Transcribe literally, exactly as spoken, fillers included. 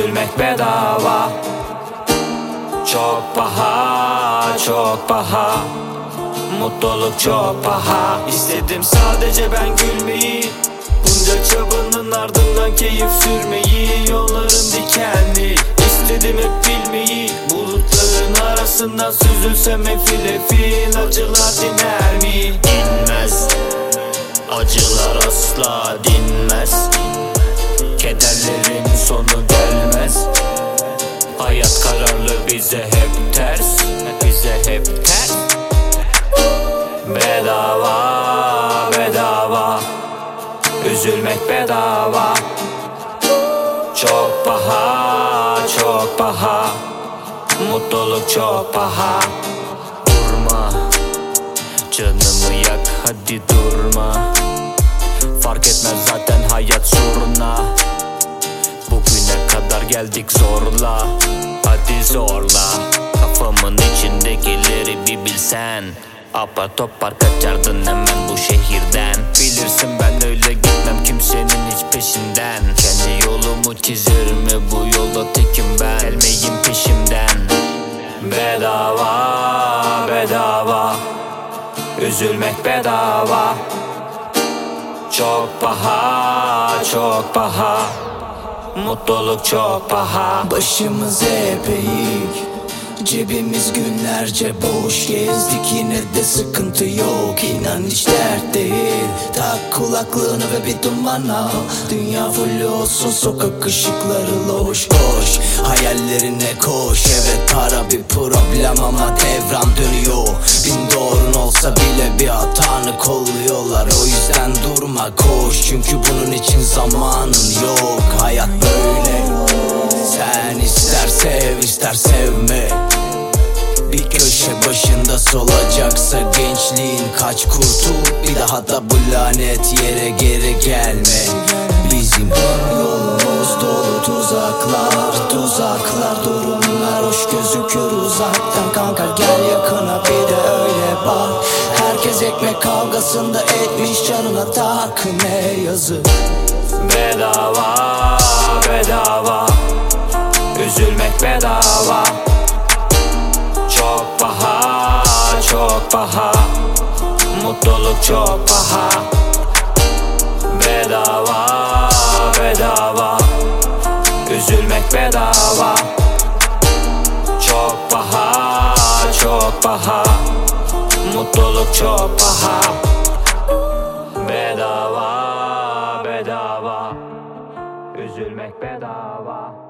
üzülmek bedava. Çok paha, çok paha, mutluluk çok paha. İstedim sadece ben gülmeyi, bunca çabanın ardından keyif sürmeyi. Yollarım dikenli, istedim hep bilmeyi. Bulutların arasından süzülsem efil efil, acılar diner mi? Dinmez, acılar asla dinmez. Kederlerin sonu gelmez. Hayat kararlı, bize hep ters, bize hep ters. Bedava, bedava, üzülmek bedava. Çok paha, çok paha, mutluluk çok paha. Durma, canımı yak, hadi durma. Fark etmez zaten hayat surna. Bugüne kadar geldik zorla, hadi zorla. Kafamın içindekileri bir bilsen, apar topar kaçardın hemen bu şehirden. Bilirsin ben öyle gitmem kimsenin hiç peşinden. Kendi yolumu çizerim ve bu yolda tekim ben. Gelmeyin peşimden. Bedava, bedava, üzülmek bedava. Çok paha, çok paha, mutluluk çok paha. Başımız hep eğik, cebimiz günlerce boş. Gezdik yine de sıkıntı yok, inan hiç dert değil. Tak kulaklığını ve bir duman al, dünya full olsun sokak ışıkları loş. Koş hayallerine koş, evet para bir problem ama devran dönüyor. Bin doğrun olsa bile bir hatanı kolluyorlar, o yüzden durma koş. Çünkü bunun için zamanın yok, hayat böyle. Sen ister sev ister sevme, bir köşe başında solacaksa gençliğin kaç, kurtul bir daha da bu lanet yere geri gelme. Bizim yolumuz dolu tuzaklar, tuzaklar, durumlar hoş gözükür uzaktan. Kanka gel yakına bir de öyle bak, herkes ekmek kavgasında etmiş canına tak, ne yazık. Bedava, bedava, üzülmek bedava. Çok paha, çok paha, mutluluk çok paha. Bedava, bedava, üzülmek bedava. Çok paha, çok paha, mutluluk çok paha. Bedava, bedava, üzülmek bedava.